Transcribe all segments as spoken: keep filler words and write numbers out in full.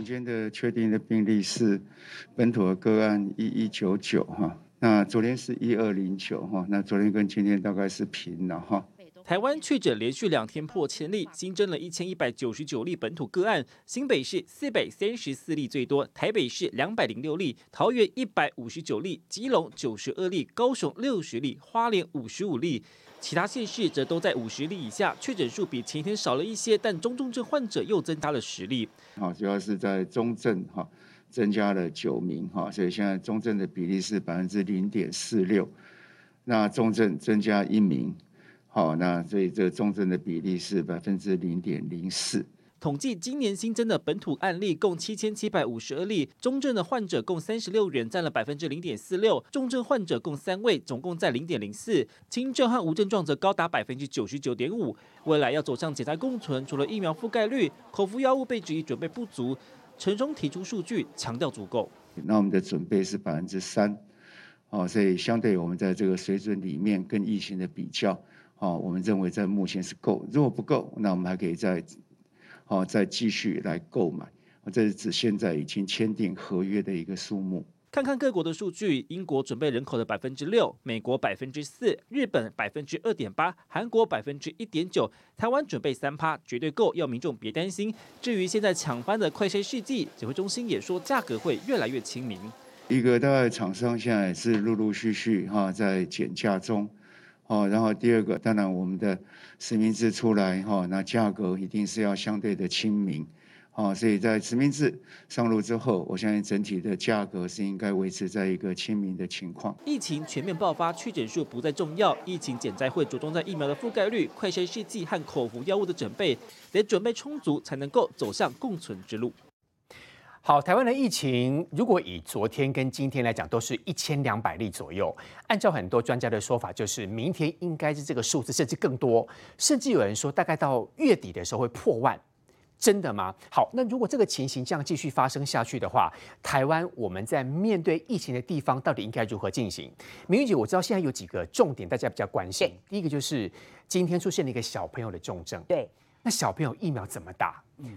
们今天的确定的病例是本土的个案一一九九哈，那昨天是一二零九哈，那昨天跟今天大概是平了哈。台湾确诊连续两天破千例，新增了一千一百九十九例本土个案，新北市四百三十四例最多，台北市两百零六例，桃园一百五十九例，基隆九十二例，高雄六十例，花莲五十五例。其他县市则都在五十例以下，确诊数比前一天少了一些，但中重症患者又增加了十例。好，主要是在中症哈增加了九名哈，所以现在中症的比例是百分之零点四六，那重症增加一名，好，那所以这重症的比例是百分之零点零四。统计今年新增的本土案例共七千七百五十二例，中症的患者共三十六人，占了百分之零点四六；重症患者共三位，总共占零点零四；轻症和无症状则高达百分之九十九点五。未来要走向检查共存，除了疫苗覆盖率，口服药物被质疑准备不足。陈忠提出数据，强调足够。那我们的准备是百分之三，哦，所以相对我们在这个水准里面跟疫情的比较，哦，我们认为在目前是够。如果不够，那我们还可以再。好，再继续来购买，这是指现在已经签订合约的一个数目。看看各国的数据，英国准备人口的百分之六，美国百分之四，日本百分之二点八，韩国百分之一点九，台湾准备三趴，绝对够，要民众别担心。至于现在抢翻的快筛试剂，指挥中心也说价格会越来越亲民。一个大概厂商现在是陆陆续续哈在减价中。哦，然后第二个，当然我们的实名制出来哈，那价格一定是要相对的亲民，哦，所以在实名制上路之后，我相信整体的价格是应该维持在一个亲民的情况。疫情全面爆发，确诊数不再重要，疫情检灾会着重在疫苗的覆盖率、快筛试剂和口服药物的准备，得准备充足，才能够走向共存之路。好，台湾的疫情如果以昨天跟今天来讲，都是一千两百例左右。按照很多专家的说法，就是明天应该是这个数字，甚至更多，甚至有人说大概到月底的时候会破万，真的吗？好，那如果这个情形这样继续发生下去的话，台湾我们在面对疫情的地方到底应该如何进行？明玉姐，我知道现在有几个重点大家比较关心，第一个就是今天出现了一个小朋友的重症，对，那小朋友疫苗怎么打？嗯，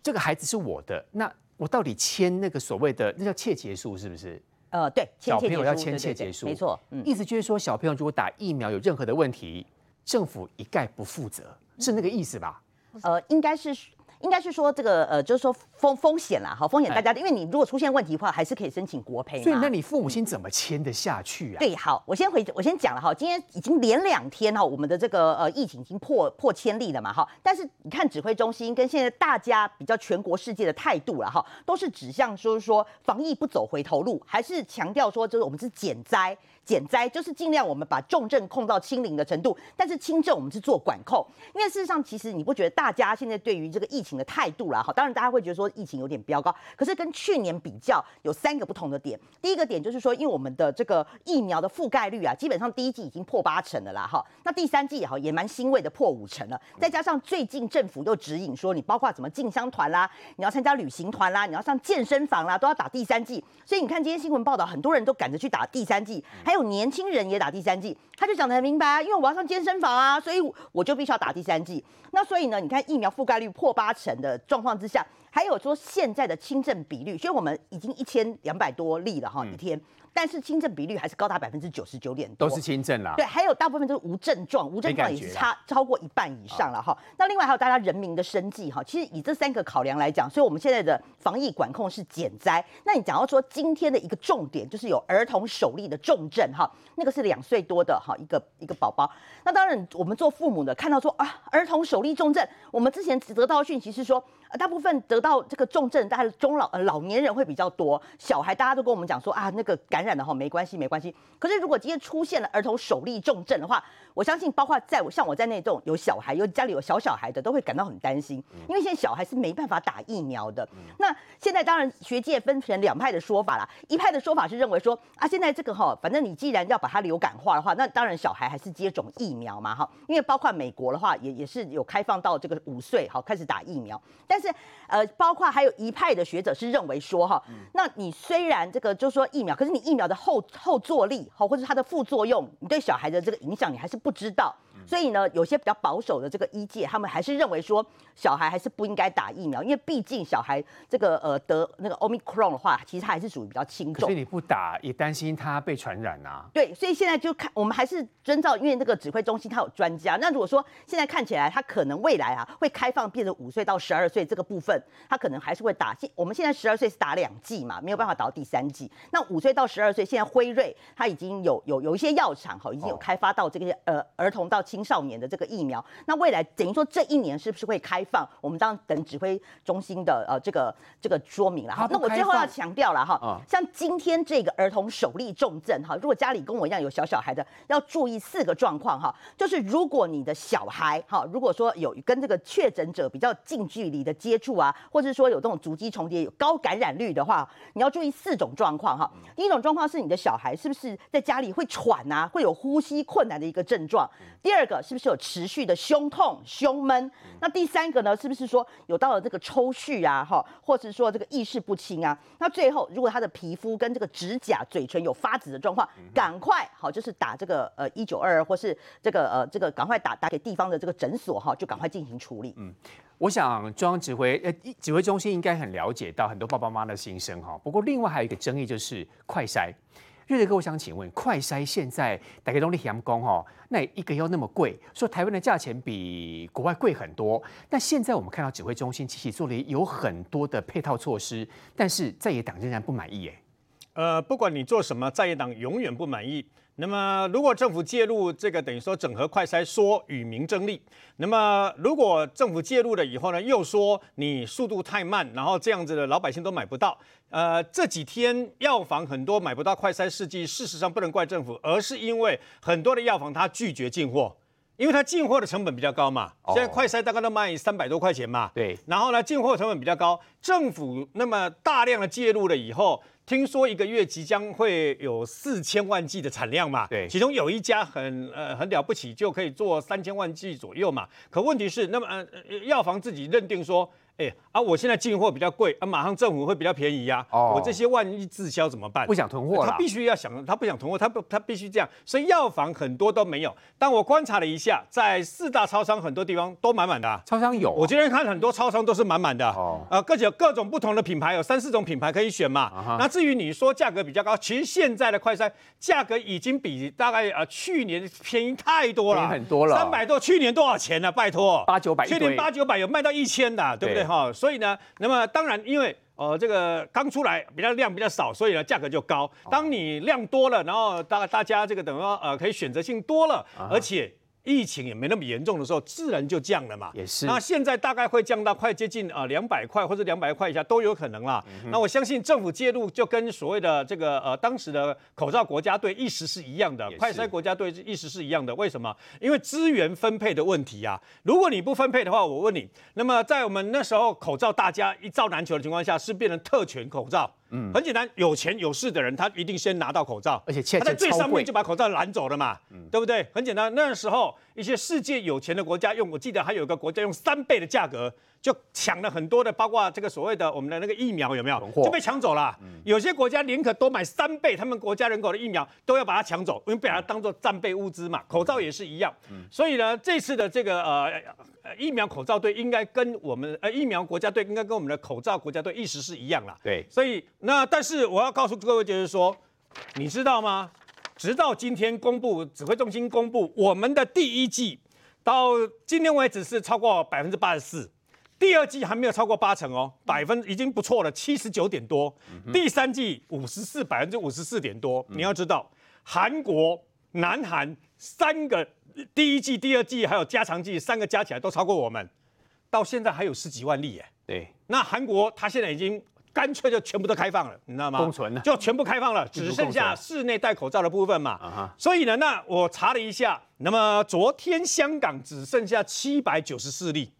这个孩子是我的，那。我到底签那个所谓的那叫切结书是不是？呃，对，小朋友要签切结书，没错。嗯，意思就是说，小朋友如果打疫苗有任何的问题，政府一概不负责，是那个意思吧？呃，应该是。应该是说这个呃，就是说风风险啦，好风险大家，因为你如果出现问题的话，还是可以申请国赔嘛。所以那你父母亲怎么签得下去啊？对，好，我先回我先讲了哈，今天已经连两天哈，我们的这个呃疫情已经破破千例了嘛哈，但是你看指挥中心跟现在大家比较全国世界的态度了哈，都是指向就是说防疫不走回头路，还是强调说就是我们是减灾。减灾就是尽量我们把重症控到清零的程度，但是轻症我们是做管控，因为事实上其实你不觉得大家现在对于这个疫情的态度啦，好，当然大家会觉得说疫情有点飙高，可是跟去年比较有三个不同的点。第一个点就是说，因为我们的这个疫苗的覆盖率啊，基本上第一季已经破八成了啦，哈，那第三季也蛮欣慰的破五成了，再加上最近政府又指引说，你包括什么进香团啦，你要参加旅行团啦，你要上健身房啦，都要打第三季，所以你看今天新闻报道，很多人都赶着去打第三季，还有。年轻人也打第三剂，他就讲得很明白啊，因为我要上健身房啊，所以我就必须要打第三剂。那所以呢，你看疫苗覆盖率破八成的状况之下，还有说现在的轻症比率，所以我们已经一千两百多例了哈，一天。嗯，但是轻症比率还是高达百分之九十九点多，都是轻症啦。对，还有大部分都是无症状，无症状也是差超过一半以上了哈。那另外还有大家人民的生计哈，其实以这三个考量来讲，所以我们现在的防疫管控是减灾。那你讲到说今天的一个重点就是有儿童首例的重症哈，那个是两岁多的哈一个一个宝宝。那当然我们做父母的看到说啊，儿童首例重症，我们之前得到的讯息是说，大部分得到这个重症，大概中老呃老年人会比较多，小孩大家都跟我们讲说啊，那个感染。没关系，没关系。可是如果今天出现了儿童首例重症的话，我相信包括在我像我在内这种有小孩、有家里有小小孩的，都会感到很担心，因为现在小孩是没办法打疫苗的。那现在当然学界分成两派的说法啦，一派的说法是认为说啊，现在这个哈，反正你既然要把它流感化的话，那当然小孩还是接种疫苗嘛哈，因为包括美国的话也也是有开放到这个五岁哈开始打疫苗，但是呃，包括还有一派的学者是认为说哈，那你虽然这个就是说疫苗，可是你疫苗的后后坐力，或者它的副作用，你对小孩的这个影响，你还是不知道。所以呢，有些比较保守的这个医界，他们还是认为说，小孩还是不应该打疫苗，因为毕竟小孩这个呃得那个 Omicron 的话，其实还是属于比较轻重。所以你不打也担心他被传染啊。对，所以现在就看我们还是遵照，因为那个指挥中心他有专家。那如果说现在看起来他可能未来啊会开放变成五岁到十二岁这个部分，他可能还是会打。我们现在十二岁是打两剂嘛，没有办法打到第三剂。那五岁到十二岁，现在辉瑞他已经有有有一些药厂哈，已经有开发到这个呃儿童到青少年的这个疫苗。那未来等于说这一年是不是会开放？我们当然等指挥中心的呃这个这个说明了哈。那我最后要强调了哈，像今天这个儿童首例重症哈，如果家里跟我一样有小小孩的，要注意四个状况哈，就是如果你的小孩哈，如果说有跟这个确诊者比较近距离的接触啊，或者说有这种足迹重叠、有高感染率的话，你要注意四种状况哈。第一种状况是你的小孩是不是在家里会喘啊，会有呼吸困难的一个症状。第二个是不是有持续的胸痛、胸闷？那第三个呢，是不是说有到了这个抽搐啊，哈，或是说这个意识不清啊？那最后，如果他的皮肤跟这个指甲、嘴唇有发紫的状况，赶快好，就是打这个呃一九二二， 一九二二, 或是这个呃这个赶快打打给地方的这个诊所哈，就赶快进行处理。嗯。我想中央指挥呃指挥中心应该很了解到很多爸爸妈妈的心声哈。不过另外还有一个争议就是快筛，瑞德哥，我想请问，快筛现在大家都在讲哈，那一个又那么贵，说台湾的价钱比国外贵很多。但现在我们看到指挥中心其实做了有很多的配套措施，但是在野党仍然不满意哎。呃，不管你做什么，在野党永远不满意。那么，如果政府介入这个等于说整合快筛，说与民争利；那么，如果政府介入了以后呢，又说你速度太慢，然后这样子的老百姓都买不到。呃，这几天药房很多买不到快筛试剂，事实上不能怪政府，而是因为很多的药房它拒绝进货。因为它进货的成本比较高嘛，现在快筛大概都卖三百多块钱嘛，对，然后呢进货成本比较高，政府那么大量的介入了以后，听说一个月即将会有四千万剂的产量嘛，对，其中有一家很呃很了不起，就可以做三千万剂左右嘛，可问题是那么呃药房自己认定说，哎啊我现在进货比较贵啊，马上政府会比较便宜啊，哦、我这些万一滞销怎么办？不想囤货了，他必须要想，他不想囤货，他不他必须这样，所以药房很多都没有。但我观察了一下，在四大超商很多地方都满满的、啊，超商有、啊，我今天看很多超商都是满满的、啊，哦，呃各种各种不同的品牌有三四种品牌可以选嘛。啊、那至于你说价格比较高，其实现在的快筛价格已经比大概呃去年便宜太多了，便宜很多了，三百多，去年多少钱呢、啊？拜托，八九百，去年八九百有卖到一千的、啊，对不对？哦、所以呢，那么当然，因为呃这个刚出来比较量比较少，所以呢价格就高。当你量多了，然后大大家这个等于呃可以选择性多了，而且疫情也没那么严重的时候，自然就降了嘛。也是。那现在大概会降到快接近啊两百块或者两百块以下都有可能啦、嗯。那我相信政府介入就跟所谓的这个呃当时的口罩国家队意识是一样的，快筛国家队意识是一样的。为什么？因为资源分配的问题啊。如果你不分配的话，我问你，那么在我们那时候口罩大家一罩难求的情况下，是变成特权口罩。嗯，很简单，有钱有势的人，他一定先拿到口罩，而且他在最上面就把口罩拦走了嘛，嗯、对不对？很简单，那时候一些世界有钱的国家用，我记得还有一个国家用三倍的价格就抢了很多的，包括这个所谓的我们的那个疫苗有没有就被抢走了、嗯？有些国家宁可多买三倍他们国家人口的疫苗，都要把它抢走，因为被它当做战备物资嘛。口罩也是一样，嗯、所以呢，这次的这个呃。疫苗口罩队应该跟我们呃疫苗国家队应该跟我们的口罩国家队意识是一样啦。对，所以那但是我要告诉各位就是说，你知道吗？直到今天公布，指挥中心公布我们的第一季到今天为止是超过百分之八十四，第二季还没有超过八成哦，百分已经不错了，七十九点多，第三季五十四百分之五十四点多。你要知道，韩国、南韩三个。第一季、第二季还有加长季，三个加起来都超过我们，到现在还有十几万例耶。对，那韩国它现在已经干脆就全部都开放了，你知道吗？封存了，就全部开放了，只剩下室内戴口罩的部分嘛。啊、所以呢，那我查了一下，那么昨天香港只剩下七百九十四例。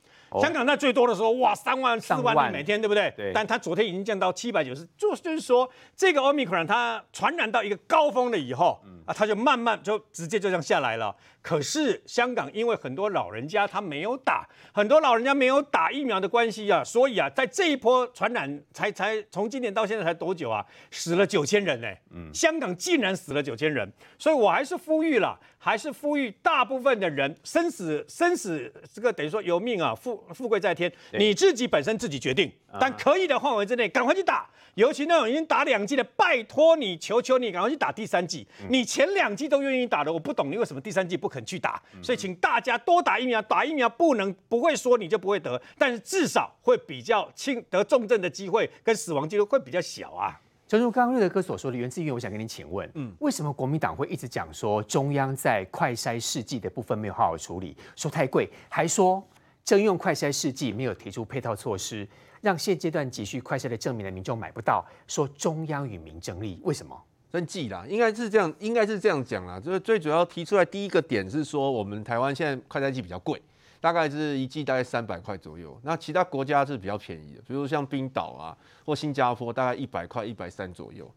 香港那最多的时候，哇，三万、四万例每天，对不对？对。但它昨天已经降到七百九十，就就是说，这个 Omicron 它传染到一个高峰了以后，嗯、啊，它就慢慢就直接就这样下来了。可是香港因为很多老人家他没有打，很多老人家没有打疫苗的关系啊，所以啊，在这一波传染才才从今年到现在才多久啊？死了九千人呢、欸嗯。香港竟然死了九千人，所以我还是呼吁了。还是呼吁大部分的人生死生死这个等于说由命啊，富富贵在天，你自己本身自己决定。但可以的范围之内，赶快去打。尤其那种已经打两剂的，拜托你，求求你，赶快去打第三剂。你前两剂都愿意打的，我不懂你为什么第三剂不肯去打。所以请大家多打疫苗，打疫苗不能不会说你就不会得，但是至少会比较轻得重症的机会跟死亡机会会比较小啊。正如刚刚瑞德哥所说的，源自于我想跟您请问，嗯，为什么国民党会一直讲说中央在快筛试剂的部分没有好好处理，说太贵，还说征用快筛试剂没有提出配套措施，让现阶段急需快筛的证明的民众买不到，说中央与民争利，为什么？真记啦，应该是这样，应该是这样讲啦。就是最主要提出来第一个点是说，我们台湾现在快筛剂比较贵。大概是一剂大概三百块左右，那其他国家是比较便宜的，比如像冰岛啊或新加坡，大概一百块、一百三左右。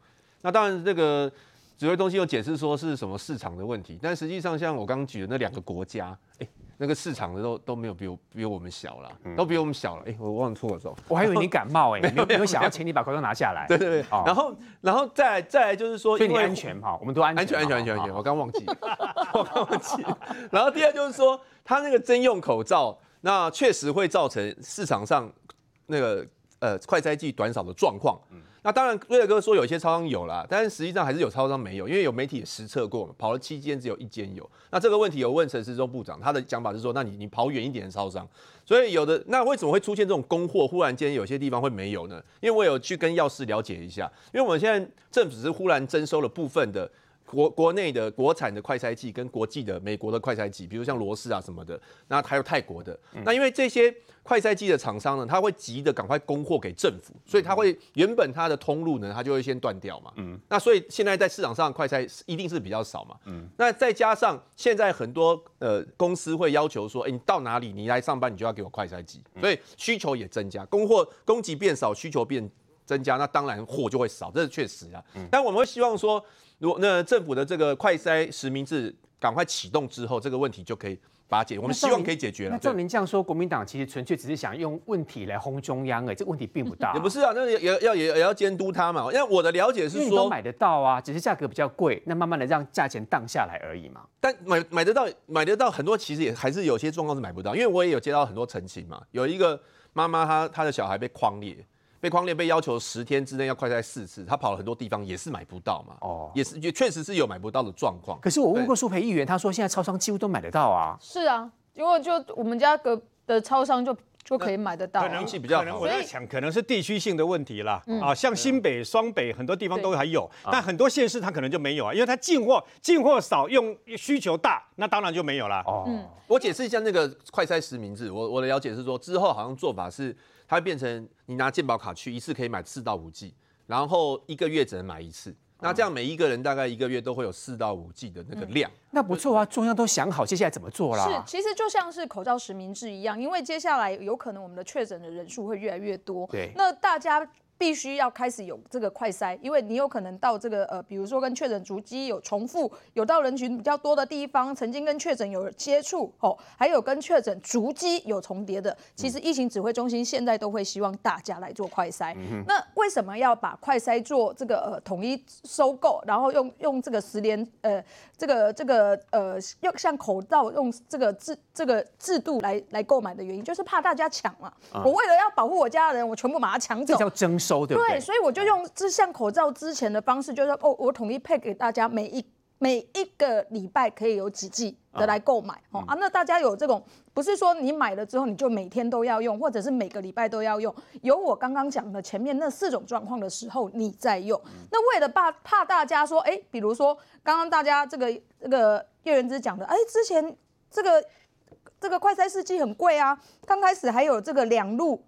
那当然，这个指挥中心有解释说是什么市场的问题，但实际上像我刚举的那两个国家，欸、那个市场的都都没有比我比我们小啦，嗯、都比我们小了。哎、欸，我忘错了时候，我还以为你感冒哎、欸，没有没有想要请你把口罩拿下来。对对对，哦、然后然后再來再來就是说，因為所以你安全哈，我们都安全安全安全安全安全，我刚忘记，我刚忘记。然后第二就是说。它那个征用口罩，那确实会造成市场上那个呃快筛剂短少的状况。嗯、那当然，瑞德哥说有些超商有啦，但是实际上还是有超商没有，因为有媒体也实测过嘛，跑了七间只有一间有。那这个问题有问陈时中部长，他的讲法是说，那你你跑远一点的超商。所以有的那为什么会出现这种供货忽然间有些地方会没有呢？因为我有去跟药师了解一下，因为我们现在政府是忽然征收了部分的。国国内的国产的快筛剂跟国际的美国的快筛剂，比如像罗氏啊什么的，那还有泰国的，那因为这些快筛剂的厂商呢，他会急的赶快供货给政府，所以他会原本他的通路呢，他就会先断掉嘛。嗯，那所以现在在市场上快筛一定是比较少嘛。嗯，那再加上现在很多呃公司会要求说，哎、欸，你到哪里你来上班，你就要给我快筛剂，所以需求也增加，供货供给变少，需求变增加，那当然货就会少，这是确实啊。嗯、但我们会希望说。如果那政府的这个快筛实名制赶快启动之后，这个问题就可以把它解决。我们希望可以解决了。那照您这样说，国民党其实纯粹只是想用问题来轰中央、欸，哎，这个问题并不大、啊。也不是啊，那也要也也要监督他嘛。因为我的了解是说，你都买得到啊，只是价格比较贵，那慢慢的让价钱荡下来而已嘛。但买买得到买得到很多，其实也还是有些状况是买不到，因为我也有接到很多陈情嘛。有一个妈妈，她她的小孩被匡列。被匡列被要求十天之内要快筛四次，他跑了很多地方也是买不到嘛，哦，也是也确实是有买不到的状况。可是我问过苏培议员，他说现在超商几乎都买得到啊。是啊，因为就我们家的超商就就可以买得到、啊，可能比较好。可能我在想，可能是地区性的问题啦，嗯、啊，像新北、双北很多地方都还有，但很多县市它可能就没有啊，因为它进货进货少，用需求大，那当然就没有啦。哦，嗯、我解释一下那个快筛实名制，我我的了解是说之后好像做法是。它会变成你拿健保卡去一次可以买四到五剂，然后一个月只能买一次。那这样每一个人大概一个月都会有四到五剂的那个量、嗯，那不错啊！中央都想好接下来怎么做啦。是，其实就像是口罩实名制一样，因为接下来有可能我们的确诊的人数会越来越多。对，那大家。必须要开始有这个快筛，因为你有可能到这个呃，比如说跟确诊足迹有重复，有到人群比较多的地方，曾经跟确诊有接触，吼、哦，还有跟确诊足迹有重叠的。其实疫情指挥中心现在都会希望大家来做快筛。嗯、那为什么要把快筛做这个呃统一收购，然后用用这个十连呃这个这个呃用像口罩用这个制这个制度来来购买的原因，就是怕大家抢嘛。啊、我为了要保护我家的人，我全部把它抢走。这叫征收。对, 对, 对，所以我就用这像口罩之前的方式，就是哦，我统一配给大家每一每一个礼拜可以有几剂的来购买、啊嗯、啊，那大家有这种不是说你买了之后你就每天都要用，或者是每个礼拜都要用，有我刚刚讲的前面那四种状况的时候你再用。嗯、那为了怕怕大家说，哎，比如说刚刚大家这个这个叶元之讲的，哎，之前这个这个快筛试剂很贵啊，刚开始还有这个两路。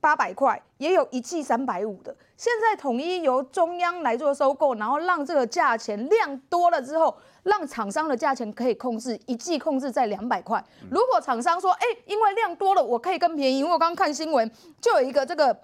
八百块也有一季三百五的，现在统一由中央来做收购，然后让这个价钱量多了之后，让厂商的价钱可以控制，一季控制在两百块。如果厂商说，哎、欸，因为量多了，我可以更便宜。因为我刚刚看新闻，就有一个这个，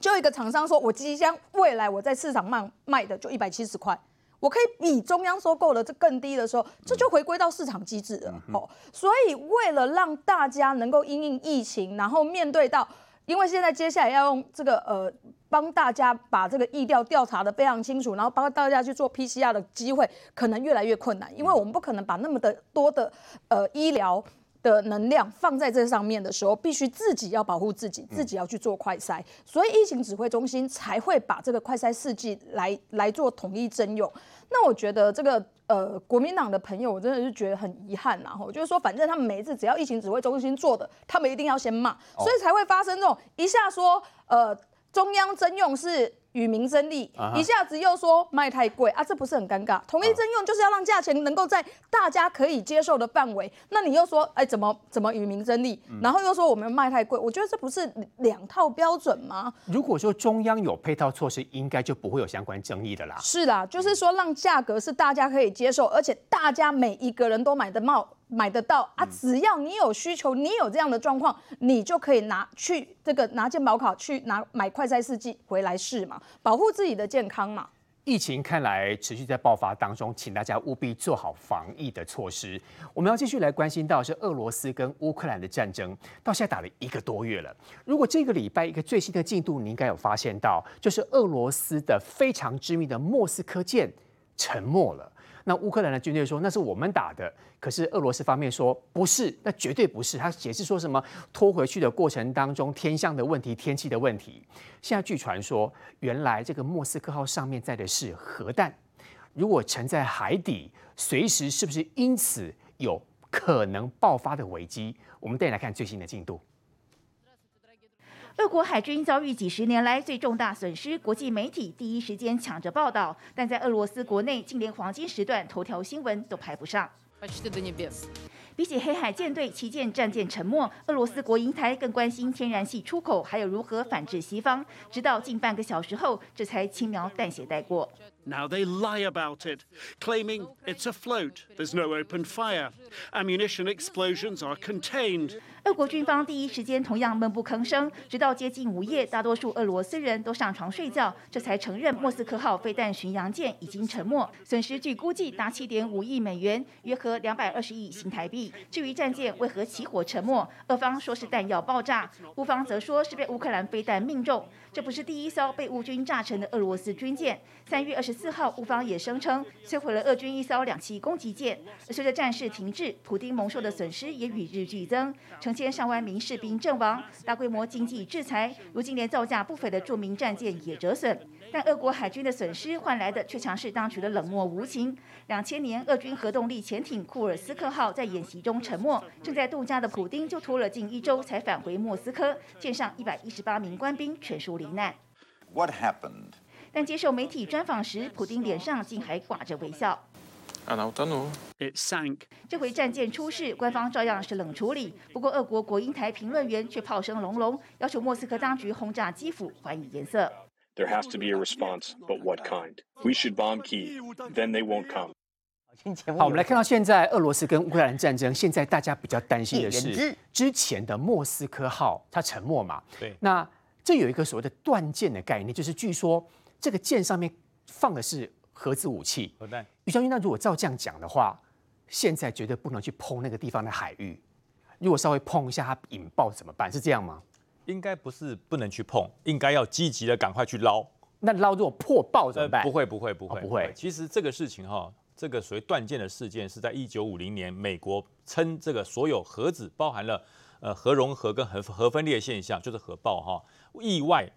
就有一个厂商说，我即将未来我在市场卖卖的就一百七十块。我可以比中央收购的这更低的时候，这就回归到市场机制了。哦，所以为了让大家能够因应疫情，然后面对到。因为现在接下来要用这个呃帮大家把这个疫调调查的非常清楚，然后帮大家去做 P C R 的机会，可能越来越困难，因为我们不可能把那么的多的呃医疗的能量放在这上面的时候，必须自己要保护自己，自己要去做快筛，所以疫情指挥中心才会把这个快筛试剂来来做统一征用。那我觉得这个呃国民党的朋友，我真的是觉得很遗憾啦，吼，就是说反正他们每一次只要疫情指挥中心做的，他们一定要先骂，所以才会发生这种一下说呃中央征用是与民争利，一下子又说卖太贵啊，这不是很尴尬？统一征用就是要让价钱能够在大家可以接受的范围，那你又说，哎、欸，怎么怎么与民争利？然后又说我们卖太贵，我觉得这不是两套标准吗？如果说中央有配套措施，应该就不会有相关争议的啦。是啦，就是说让价格是大家可以接受，而且大家每一个人都买得到。买得到啊！只要你有需求，你有这样的状况，你就可以拿去这个拿健保卡去拿买快筛试剂回来试嘛，保护自己的健康嘛。疫情看来持续在爆发当中，请大家务必做好防疫的措施。我们要继续来关心到是俄罗斯跟乌克兰的战争，到现在打了一个多月了。如果这个礼拜一个最新的进度，你应该有发现到，就是俄罗斯的非常知名的莫斯科舰沉没了。那乌克兰的军队说那是我们打的，可是俄罗斯方面说不是，那绝对不是。他解释说什么拖回去的过程当中天象的问题、天气的问题。现在据传说，原来这个莫斯科号上面载的是核弹，如果沉在海底，随时是不是因此有可能爆发的危机？我们带你来看最新的进度。俄国海军遭遇几十年来最重大损失，国际媒体第一时间抢着报道，但在俄罗斯国内，竟连黄金时段头条新闻都排不上。比起黑海舰队旗舰战舰沉没，俄罗斯国营台更关心天然气出口，还有如何反制西方。直到近半个小时后，这才轻描淡写带过。Now they lie about it, claiming it's afloat. There's no open fire. Ammunition explosions are contained. 俄国军方第一时间同样闷不吭声，直到接近午夜，大多数俄罗斯人都上床睡觉，这才承认莫斯科号飞弹巡洋舰已经沉没，损失据估计达 七点五亿美元，约合两百二十亿新台币。至于战舰为何起火沉没，俄方说是弹药爆炸，乌方则说是被乌克兰飞弹命中。这不是第一艘被乌军炸沉的俄罗斯军舰。三月二十四号，乌方也声称摧毁了俄军一艘两栖攻击舰。而随着战事停滞，普丁蒙受的损失也与日俱增，成千上万名士兵阵亡，大规模经济制裁，如今连造价不菲的著名战舰也折损。但俄国海军的损失换来的却强势当局的冷漠无情。两千年，俄军核动力潜艇库尔斯克号在演习中沉没，正在度假的普丁就拖了近一周才返回莫斯科，舰上一百一十八名官兵全数罹难。What happened？ 但接受媒体专访时，普丁脸上竟还挂着微笑。这回战舰出事，官方照样是冷处理。不过，俄国国营台评论员却炮声隆隆，要求莫斯科当局轰炸基辅，还以颜色。There has to be a response, but what kind? We should bomb Kyiv, then they won't come. 好，我们来看到现在俄罗斯跟乌克兰战争，现在大家比较担心的是之前的莫斯科号它沉没嘛？对。那这有一个所谓的断舰的概念，就是据说这个舰上面放的是核子武器。核弹。于将军，那如果照这样讲的话，现在绝对不能去碰那个地方的海域，如果稍微碰一下它引爆怎么办？是这样吗？应该不是不能去碰，应该要积极的赶快去捞。那捞如果破爆怎么办？呃、不会不会不会、哦、不会。其实这个事情哈，这个所谓断舰的事件是在一九五零年，美国称这个所有核子包含了呃核融合跟核核分裂现象，就是核爆哈，意外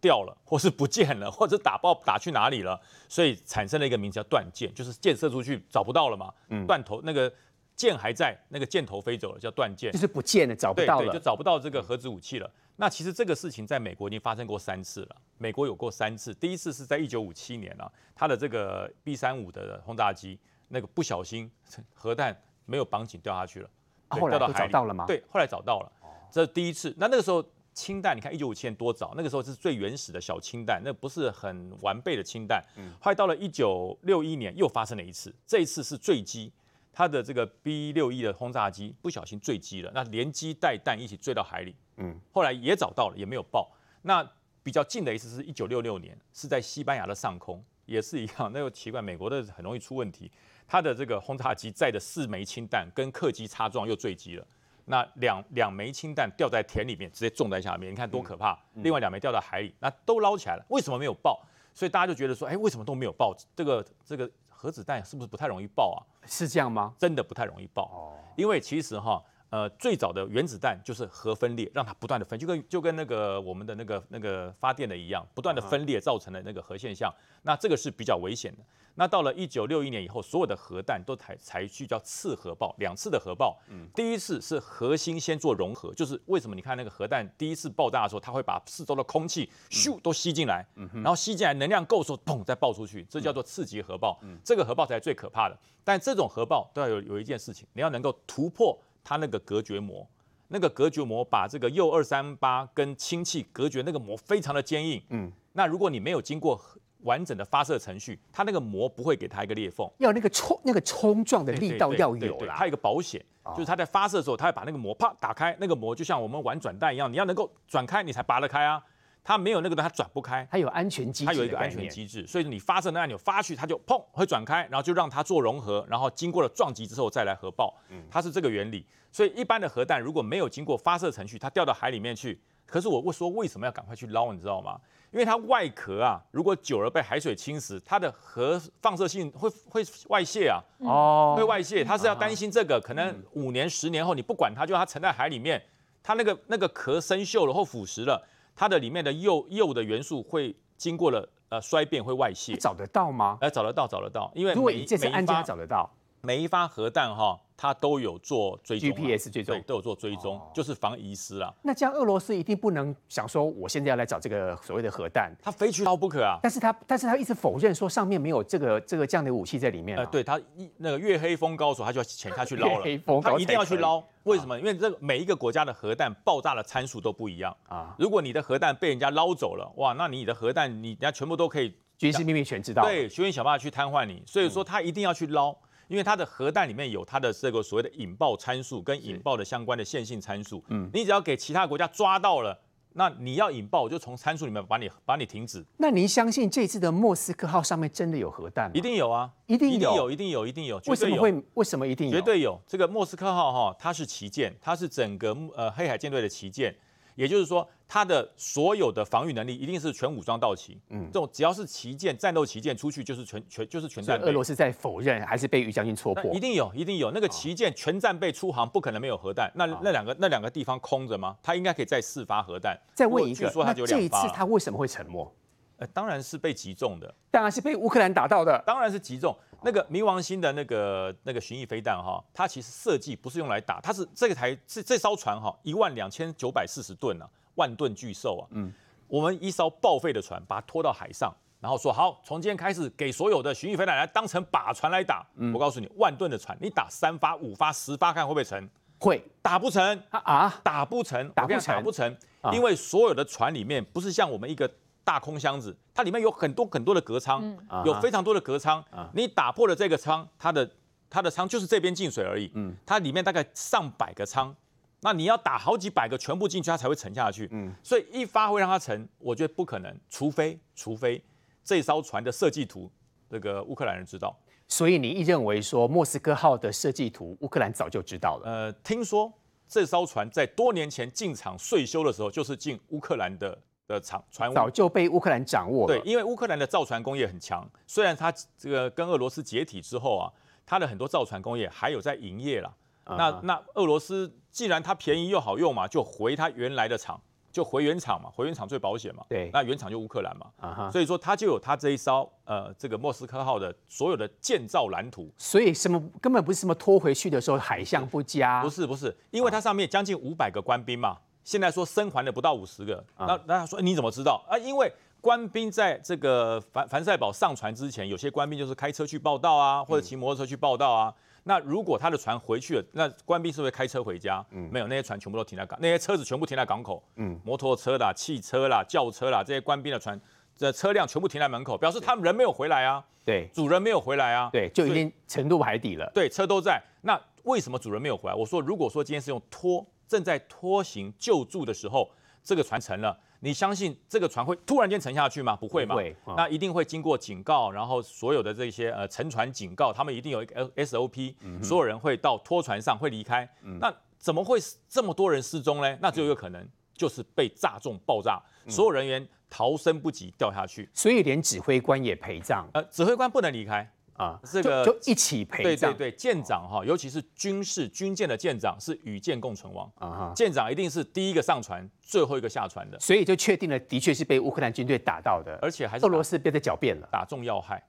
掉了，或是不见了，或者打爆打去哪里了，所以产生了一个名字叫断舰，就是箭射出去找不到了嘛，嗯、断头那个。箭还在，那个箭头飞走了，叫断箭，就是不见了，找不到了，对对，就找不到这个核子武器了。那其实这个事情在美国已经发生过三次了，美国有过三次，第一次是在一九五七年啊，它的这个 B 三五的轰炸机那个不小心核弹没有绑紧掉下去了，啊、后来都找到了吗？对，后来找到了，这是第一次。那那个时候氢弹，你看一九五七年多早，那个时候是最原始的小氢弹，那不是很完备的氢弹。嗯、后来到了一九六一年又发生了一次，这一次是坠机。它的这个 B 六十一 的轰炸机不小心坠机了，那连机带弹一起坠到海里。嗯，后来也找到了，也没有爆。那比较近的一次是一九六六年，是在西班牙的上空，也是一样。那又奇怪，美国的很容易出问题。它的这个轰炸机载的四枚氢弹跟客机擦撞又坠机了，那两两枚氢弹掉在田里面，直接种在下面，你看多可怕！嗯嗯、另外两枚掉到海里，那都捞起来了，为什么没有爆？所以大家就觉得说，哎，为什么都没有爆？这个这个核子弹是不是不太容易爆啊？是这样吗？真的不太容易爆，哦、因为其实哈，呃，最早的原子弹就是核分裂，让它不断的分，就跟就跟那个我们的那个那个发电的一样，不断的分裂造成的那个核现象。嗯、那这个是比较危险的。那到了一九六一年以后，所有的核弹都采采取叫次核爆，两次的核爆。嗯、第一次是核心先做融合，就是为什么你看那个核弹第一次爆炸的时候，它会把四周的空气咻都吸进来，嗯、然后吸进来能量够的时候，砰再爆出去，这叫做次级核爆。嗯、这个核爆才是最可怕的。但这种核爆都要有有一件事情，你要能够突破它那个隔绝膜，那个隔绝膜把这个铀二三八跟氢气隔绝，那个膜非常的坚硬。嗯，那如果你没有经过完整的发射程序，它那个膜不会给它一个裂缝，要那个冲那个冲撞的力道要有啦。對對對對，它有一个保险，哦、就是它在发射的时候，它会把那个膜啪打开，那个膜就像我们玩转弹一样，你要能够转开，你才拔得开啊。它没有那个它转不开，它有安全机制，它有一个安全机制，所以你发射的按钮发去，它就砰会转开，然后就让它做融合，然后经过了撞击之后再来核爆，嗯、它是这个原理。所以一般的核弹如果没有经过发射程序，它掉到海里面去，可是我说为什么要赶快去捞，你知道吗？因为它外壳啊，如果久了被海水侵蚀，它的核放射性会会外泄啊，哦、嗯，会外泄，它是要担心这个，嗯、可能五年十年后你不管它，就它沉在海里面，它那个那个壳生锈了或腐蚀了。它的里面的铀铀的元素会经过了呃衰变，会外泄。找得到吗？呃，找得到，找得到。因为如果以这次案件找得到，每一发核弹哈，它都有做追踪、啊、G P S 追踪，对，都有做追踪，哦、就是防遗失啊。那这样俄罗斯一定不能想说，我现在要来找这个所谓的核弹，它非去捞不可啊。但是它但是它一直否认说上面没有这个这个这样的武器在里面、啊。呃，对，它那个月黑风高的时候，它就要潜下去捞了。月黑风高，它一定要去捞。为什么？因为这个每一个国家的核弹爆炸的参数都不一样啊。如果你的核弹被人家捞走了，哇，那你的核弹你人家全部都可以军事秘密全知道，对，学员想办法去瘫痪你。所以说他一定要去捞，嗯、因为他的核弹里面有他的这个所谓的引爆参数跟引爆的相关的线性参数。嗯，你只要给其他国家抓到了，那你要引爆我就从参数里面把你把你停止。那您相信这次的莫斯科号上面真的有核弹吗？一定有啊，一定有，一定有，一定有。为什么会？为什么一定有？绝对有。这个莫斯科号哈，它是旗舰，它是整个呃黑海舰队的旗舰，也就是说它的所有的防御能力一定是全武装到齐。嗯，这种只要是旗舰、战斗旗舰出去就是全全就是全战备。俄罗斯在否认，还是被于将军戳破？一定有，一定有。那个旗舰全战备出航，不可能没有核弹。那那两个那两个地方空着吗？他应该可以再四发核弹。再问一个，那这一次他为什么会沉没？呃，当然是被击中的，当然是被乌克兰打到的，当然是击中。那个冥王星的那个那个巡弋飞弹哈，它其实设计不是用来打，它是这个台这这艘船哈，一万两千九百四十吨啊，万吨巨兽啊。嗯，我们一艘报废的船把它拖到海上，然后说好，从今天开始给所有的巡弋飞弹来当成靶船来打。嗯、我告诉你，万吨的船你打三发、五发、十发，看会不会沉？会，打不成啊啊，打不成，打不成，打不成，啊、因为所有的船里面不是像我们一个大空箱子，它里面有很多很多的隔舱，嗯、有非常多的隔舱。啊、你打破了这个舱，它的它的舱就是这边进水而已。嗯、它里面大概上百个舱，那你要打好几百个全部进去，它才会沉下去。嗯、所以一发会让它沉，我觉得不可能，除非除非这艘船的设计图，这个乌克兰人知道。所以你一认为说莫斯科号的设计图，乌克兰早就知道了。呃，听说这艘船在多年前进场税修的时候，就是进乌克兰的。的船早就被乌克兰掌握了。对，因为乌克兰的造船工业很强，虽然它这个跟俄罗斯解体之后啊，它的很多造船工业还有在营业啦。Uh huh. 那那俄罗斯既然它便宜又好用嘛，就回它原来的厂，就回原厂嘛，回原厂最保险嘛。对，那原厂就乌克兰嘛。Uh huh. 所以说它就有它这一艘呃这个莫斯科号的所有的建造蓝图。所以什么根本不是什么拖回去的时候海象不佳。不是不是，因为它上面将近五百个官兵嘛。现在说生还的不到五十个，那那他说你怎么知道啊？因为官兵在这个凡凡赛堡上船之前，有些官兵就是开车去报到啊，或者骑摩托车去报到啊。嗯、那如果他的船回去了，那官兵是不是开车回家？嗯、没有，那些船全部都停在港，那些车子全部停在港口。嗯，摩托车啦、汽车啦、轿车啦，这些官兵的船的车辆全部停在门口，表示他们人没有回来啊。对，主人没有回来啊。对，就已经沉入海底了。对，车都在。那为什么主人没有回来？我说，如果说今天是用拖。正在拖行救助的时候，这个船沉了，你相信这个船会突然间沉下去吗？不会嘛，会哦、那一定会经过警告，然后所有的这些呃沉船警告，他们一定有一个 S O P，、嗯、所有人会到拖船上会离开。嗯、那怎么会这么多人失踪呢？那只有一个可能，就是被炸中爆炸，所有人员逃生不及掉下去。所以连指挥官也陪葬。呃，指挥官不能离开。 啊，这个 就, 就一起陪葬。对对对，舰长哈，尤其是军事军舰的舰长是与舰共存亡啊，舰长一定是第一个上船，最后一个下船的，所以就确定了，的确是被乌克兰军队打到的，而且还是俄罗斯被他狡辩了，打中要害，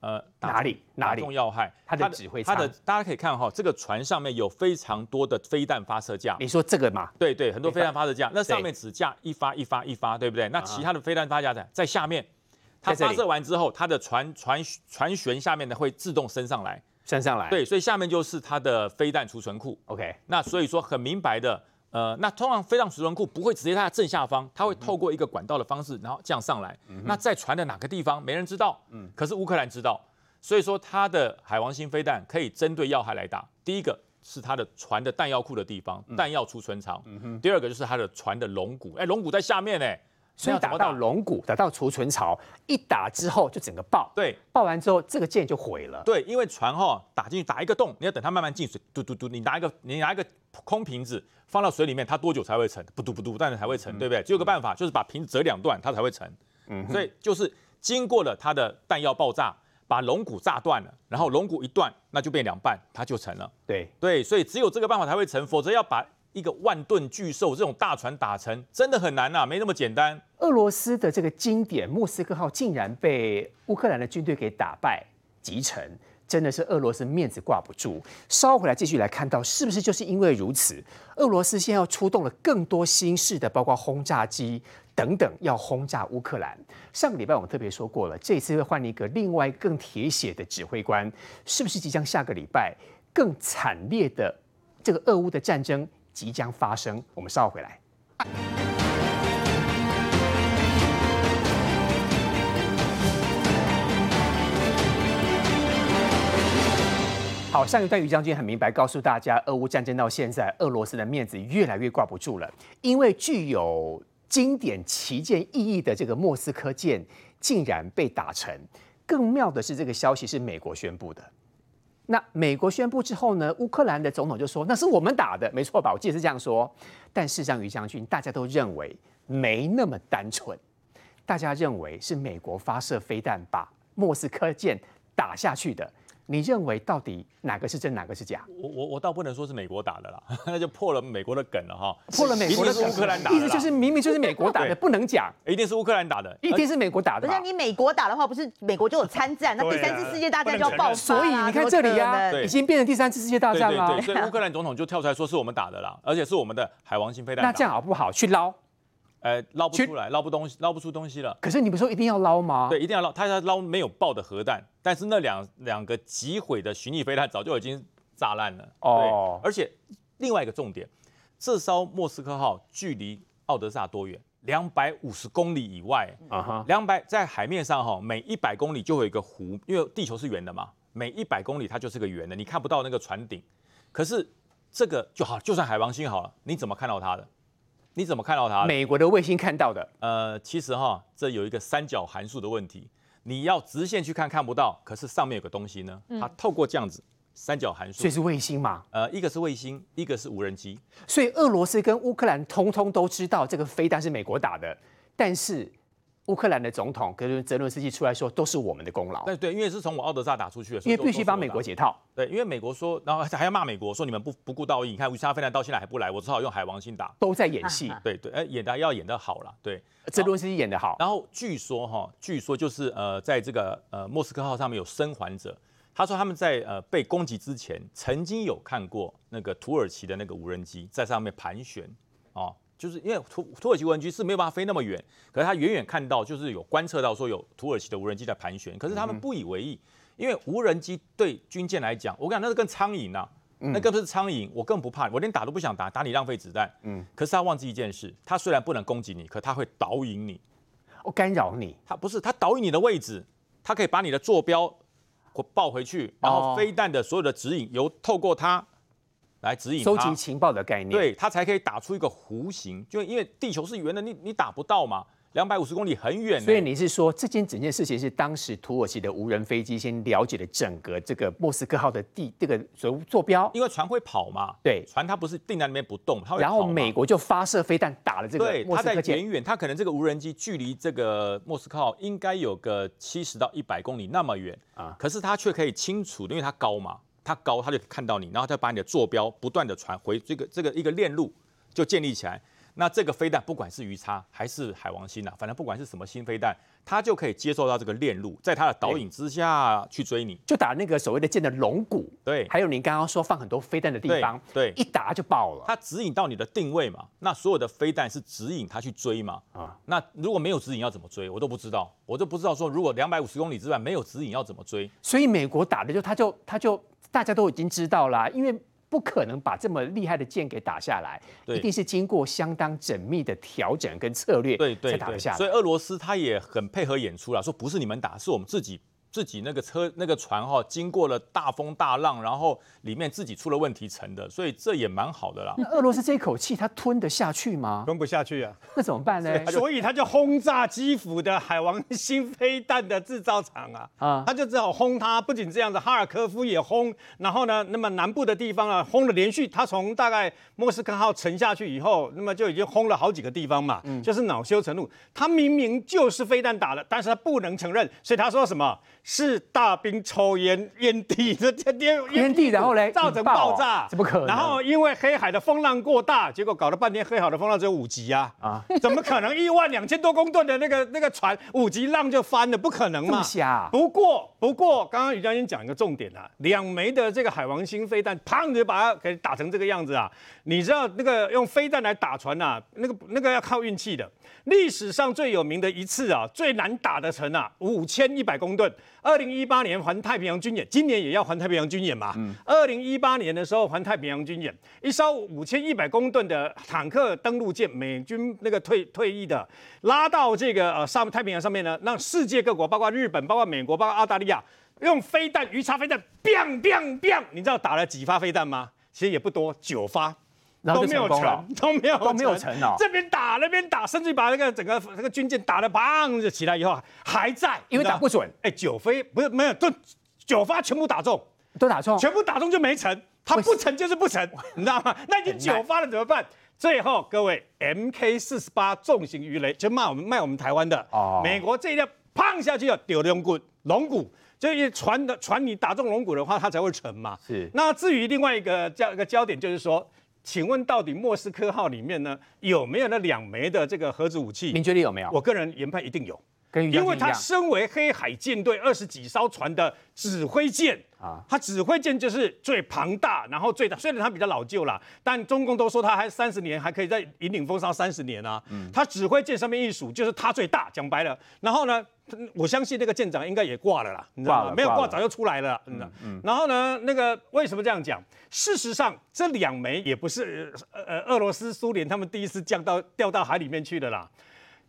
呃，哪里哪里打中要害，他的指挥舱，他的大家可以看哈，这个船上面有非常多的飞弹发射架，你说这个嘛？对对，很多飞弹发射架，那上面只架一发一发一发，对不对？那其他的飞弹发射架在下面。 它发射完之后，它的船船船舷下面呢会自动升上来，升上来。对，所以下面就是它的飞弹储存库。OK， 那所以说很明白的，呃，那通常飞弹储存库不会直接在正下方，它会透过一个管道的方式，然后这样上来。嗯、那在船的哪个地方没人知道，嗯，可是乌克兰知道，所以说它的海王星飞弹可以针对要害来打。第一个。 是它的船的弹药库的地方，弹药储存场。嗯、第二个就是它的船的龙骨，哎、欸，龙骨在下面哎、欸，所以打到龙骨，打到储存槽，一打之后就整个爆。对，爆完之后这个舰就毁了。对，因为船哈、哦、打进去打一个洞，你要等它慢慢进水，嘟嘟嘟，你拿一个你拿一个空瓶子放到水里面，它多久才会沉？不嘟不嘟，但是才会沉，嗯、对不对？只有个办法就是把瓶子折两段，它才会沉。嗯、所以就是经过了它的弹药爆炸。 把龙骨炸断了，然后龙骨一断，那就变两半，它就沉了。对对，所以只有这个办法才会沉，否则要把一个万吨巨兽这种大船打沉，真的很难呐、啊，没那么简单。俄罗斯的这个经典莫斯科号竟然被乌克兰的军队给打败击沉，真的是俄罗斯面子挂不住。稍回来继续来看到，是不是就是因为如此，俄罗斯现在要出动了更多新式的，包括轰炸机。 等等，要轰炸乌克兰。上个礼拜我们特别说过了，这一次会换一个另外更铁血的指挥官，是不是即将下个礼拜更惨烈的这个俄乌的战争即将发生？我们稍后回来。好，上一段于将军很明白告诉大家，俄乌战争到现在，俄罗斯的面子越来越挂不住了，因为具有。 经典旗舰意义的这个莫斯科舰竟然被打沉，更妙的是这个消息是美国宣布的。那美国宣布之后呢，乌克兰的总统就说那是我们打的，没错吧？我记得是这样说。但事实上，于将军，大家都认为没那么单纯，大家认为是美国发射飞弹把莫斯科舰打下去的。 你认为到底哪个是真，哪个是假？我我我倒不能说是美国打的啦，那就破了美国的梗了哈，破了美国的梗，一定是乌克兰打的，意思就是明明就是美国打的，不能讲，一定是乌克兰打的，一定是美国打的。不是你美国打的话，不是美国就有参战，那第三次世界大战就要爆发。所以你看这里呀，已经变成第三次世界大战了。对，所以乌克兰总统就跳出来说是我们打的啦，而且是我们的海王星飞弹。那这样好不好？去捞。 呃，捞不出来，捞不东西，捞不出东西了。可是你不是说一定要捞吗？对，一定要捞。他要捞没有爆的核弹，但是那两两个击毁的巡弋飞弹早就已经炸烂了。哦，而且另外一个重点，这艘莫斯科号距离奥德萨多远？两百五十公里以外。啊哈、嗯，两百在海面上哈，每一百公里就会有一个湖，因为地球是圆的嘛，每一百公里它就是个圆的，你看不到那个船顶。可是这个就好，就算海王星好了，你怎么看到它的？ 你怎么看到它？美国的卫星看到的。呃，其实哈，这有一个三角函数的问题。你要直线去看看不到，可是上面有个东西呢，嗯、它透过这样子三角函数。所以是卫星嘛？呃，一个是卫星，一个是无人机。所以俄罗斯跟乌克兰通通都知道这个飞弹是美国打的，但是乌克兰的总统跟泽伦斯基出来说都是我们的功劳。对对，因为是从我奥德萨打出去的，因为必须把美国解套。对，因为美国说，然后还要骂美国说你们不不顾道义，你看无差飞弹到现在还不来，我只好用海王星打，都在演戏。对对，哎，演的要演得好了，对，泽连斯基演得好。然后据说哈，据说就是呃，在这个呃莫斯科号上面有生还者，他说他们在呃被攻击之前，曾经有看过那个土耳其的那个无人机在上面盘旋哦。 就是因为土土耳其无人机是没有办法飞那么远，可是他远远看到，就是有观测到说有土耳其的无人机在盘旋，可是他们不以为意，因为无人机对军舰来讲，我跟你讲那是跟苍蝇啊，那更不是苍蝇，我更不怕，我连打都不想打，打你浪费子弹。嗯，可是他忘记一件事，他虽然不能攻击你，可他会导引你，我干扰你，他不是他导引你的位置，他可以把你的坐标抱回去，然后飞弹的所有的指引由透过他。 来指引收集情报的概念，对它才可以打出一个弧形，就因为地球是圆的，你你打不到嘛。两百五十公里很远、欸。所以你是说，这件整件事情是当时土耳其的无人飞机先了解了整个这个莫斯科号的地这个坐标，因为船会跑嘛，对，船它不是定在那边不动，它会跑。然后美国就发射飞弹打了这个莫斯科舰。对，它在远远，它可能这个无人机距离这个莫斯科号应该有个七十到一百公里那么远啊，可是它却可以清楚，因为它高嘛，它高，它就可以看到你，然后再把你的坐标不断的传回这个这个一个链路就建立起来。那这个飞弹不管是鱼叉还是海王星啊，反正不管是什么新飞弹，它就可以接受到这个链路，在它的导引之下去追你，就打那个所谓的箭的龙骨，对，还有您刚刚说放很多飞弹的地方，对，对一打就爆了。它指引到你的定位嘛，那所有的飞弹是指引它去追嘛，啊，那如果没有指引要怎么追，我都不知道，我都不知道说如果两百五十公里之外没有指引要怎么追。所以美国打的就它就它就大家都已经知道啦、啊，因为。不可能把这么厉害的箭给打下来，一定是经过相当缜密的调整跟策略才打得下来。對對對，所以俄罗斯他也很配合演出啦，说不是你们打，是我们自己自己那个车那个船哈、哦，经过了大风大浪，然后里面自己出了问题沉的，所以这也蛮好的啦。那俄罗斯这一口气他吞得下去吗？吞不下去啊，那怎么办呢？所以他就轰炸基辅的海王星飞弹的制造厂啊，啊，他就只好轰他。不仅这样子，哈尔科夫也轰，然后呢，那么南部的地方啊，轰了连续，他从大概莫斯科号沉下去以后，那么就已经轰了好几个地方嘛，嗯、就是恼羞成怒。他明明就是飞弹打的，但是他不能承认，所以他说什么？是大兵抽烟烟蒂，这烟烟蒂，然后嘞造成爆炸，怎么可能？然后因为黑海的风浪过大，结果搞了半天，黑海的风浪只有五级啊！啊，怎么可能一万两千多公吨的那个那个船五级浪就翻了？不可能嘛！不过不过，刚刚于将军讲一个重点啊，两枚的这个海王星飞弹，砰就把它给打成这个样子啊！你知道那个用飞弹来打船啊，那个那个要靠运气的。历史上最有名的一次啊，最难打的船啊，五千一百公吨。二零一八年环太平洋军演，今年也要环太平洋军演嘛？二零一八年的时候，环太平洋军演，一艘五千一百公吨的坦克登陆舰，美军那个退退役的，拉到这个呃上太平洋上面呢，让世界各国，包括日本、包括美国、包括澳大利亚，用飞弹、鱼叉飞弹 ，biang biang biang， 你知道打了几发飞弹吗？其实也不多，九发。都没有沉，都没有都没有沉哦。这边打那边打，甚至把那个整个那个军舰打得砰就起来以后还在，因为打不准。哎、欸，九飞不是没有，都九发全部打中，都打中，全部打中就没沉，它不沉就是不沉，你知道吗？那已经九发了怎么办？最后各位 M K 四十八 重型鱼雷就卖我们卖我们台湾的，哦、美国这一辆砰下去要丢龙骨龙骨。就是船的船你打中龙骨的话，它才会沉嘛。是。那至于另外一个焦一个焦点就是说。请问到底莫斯科号里面呢有没有那两枚的这个核子武器？您觉得有没有？我个人研判一定有，因为他身为黑海舰队二十几艘船的指挥舰啊，他指挥舰就是最庞大，然后最大。虽然他比较老旧啦，但中共都说他还三十年还可以再引领风骚三十年啊。嗯、他指挥舰上面一数就是他最大，讲白了。然后呢？我相信那个舰长应该也挂了啦，你知道吗？没有挂早就出来了，你知道。嗯嗯、然后呢，那个为什么这样讲？事实上，这两枚也不是呃俄罗斯、苏联他们第一次降到掉到海里面去的啦。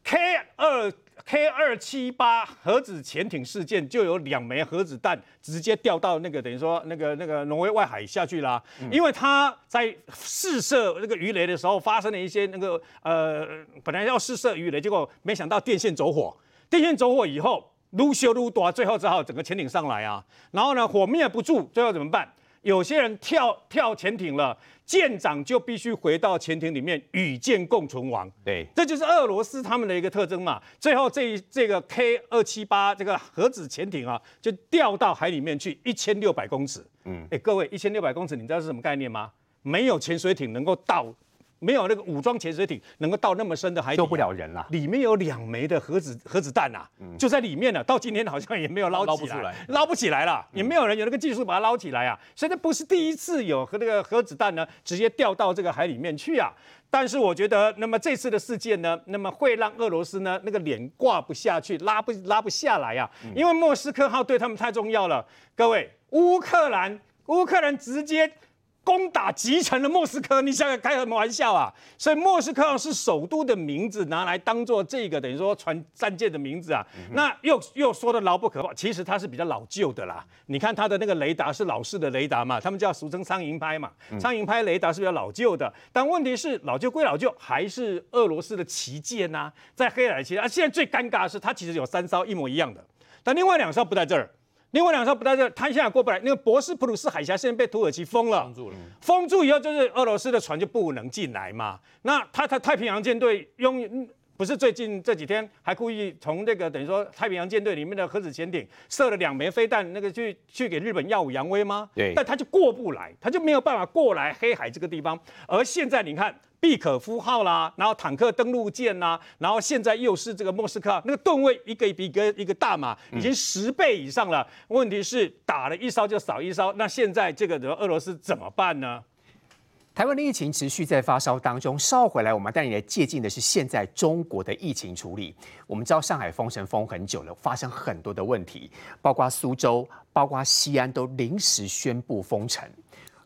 K 二 K 二七八核子潜艇事件就有两枚核子弹直接掉到那个等于说那个那个挪威外海下去啦、啊，嗯、因为它在试射那个鱼雷的时候发生了一些那个呃本来要试射鱼雷，结果没想到电线走火。电线走火以后，撸修撸短，最后只好整个潜艇上来啊。然后呢，火灭不住，最后怎么办？有些人跳跳潜艇了，舰长就必须回到潜艇里面与舰共存亡。对，这就是俄罗斯他们的一个特征嘛。最后这这个 K 二七八这个核子潜艇啊，就掉到海里面去，一千六百公尺。嗯，哎，各位，一千六百公尺，你知道是什么概念吗？没有潜水艇能够到。没有那个武装潜水艇能够到那么深的海底，救不了人了。里面有两枚的核子核子弹啊，嗯、就在里面了。到今天好像也没有捞起来，捞不出来，捞不起来了，嗯、也没有人有那个技术把它捞起来啊。所以这不是第一次有和那个核子弹呢直接掉到这个海里面去啊。但是我觉得，那么这次的事件呢，那么会让俄罗斯呢那个脸挂不下去，拉不拉不下来啊，嗯、因为莫斯科号对他们太重要了。各位，乌克兰乌克兰直接。攻打击沉了莫斯科，你想开什么玩笑啊？所以莫斯科是首都的名字拿来当做这个等于说船战舰的名字啊，嗯、那又又说的牢不可破，其实它是比较老旧的啦。你看它的那个雷达是老式的雷达嘛，他们叫俗称苍蝇拍嘛，苍蝇拍雷达是比较老旧的。但问题是老旧归老旧，还是俄罗斯的旗舰呐、啊，在黑海旗舰啊。现在最尴尬的是，它其实有三艘一模一样的，但另外两艘不在这儿。另外两艘不在这，他现在过不来。那个博斯普鲁斯海峡现在被土耳其封了，封住了。封住以后，就是俄罗斯的船就不能进来嘛。那他他太平洋舰队用不是最近这几天还故意从那个等于说太平洋舰队里面的核子潜艇射了两枚飞弹，那个去去给日本耀武扬威吗？对。但他就过不来，他就没有办法过来黑海这个地方。而现在你看。毕可夫号啦，然后坦克登陆舰啦，然后现在又是这个莫斯科，那个吨位一个比一个一个大嘛，已经十倍以上了。嗯、问题是打了一艘就少一艘，那现在这个俄罗斯怎么办呢？台湾的疫情持续在发烧当中，稍回来我们带你来借鉴的是现在中国的疫情处理。我们知道上海封城封很久了，发生很多的问题，包括苏州、包括西安都临时宣布封城。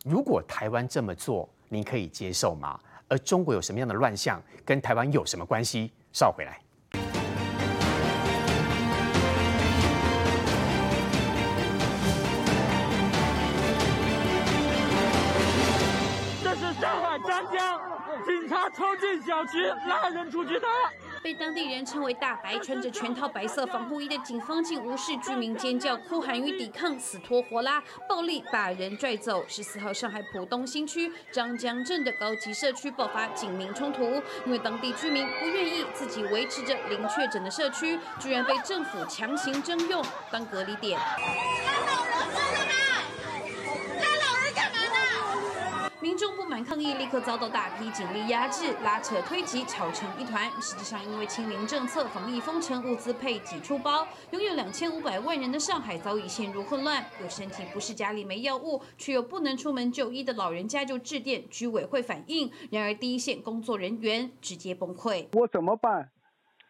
如果台湾这么做，您可以接受吗？而中国有什么样的乱象，跟台湾有什么关系？稍回来。这是上海湛江，警察冲进小区，拉人出去打。被当地人称为大白，穿着全套白色防护衣的警方竟无视居民尖叫、哭喊与抵抗，死拖活拉，暴力把人拽走。十四号，上海浦东新区张江镇的高级社区爆发警民冲突，因为当地居民不愿意自己维持着零确诊的社区，居然被政府强行征用当隔离点。民众不满抗议，立刻遭到大批警力压制，拉扯推挤，吵成一团。实际上，因为清零政策、防疫封城，物资配给出包，拥有两千五百万人的上海早已陷入混乱。有身体不适、家里没药物，却又不能出门就医的老人家就致电居委会反映。然而，第一线工作人员直接崩溃：“我怎么办？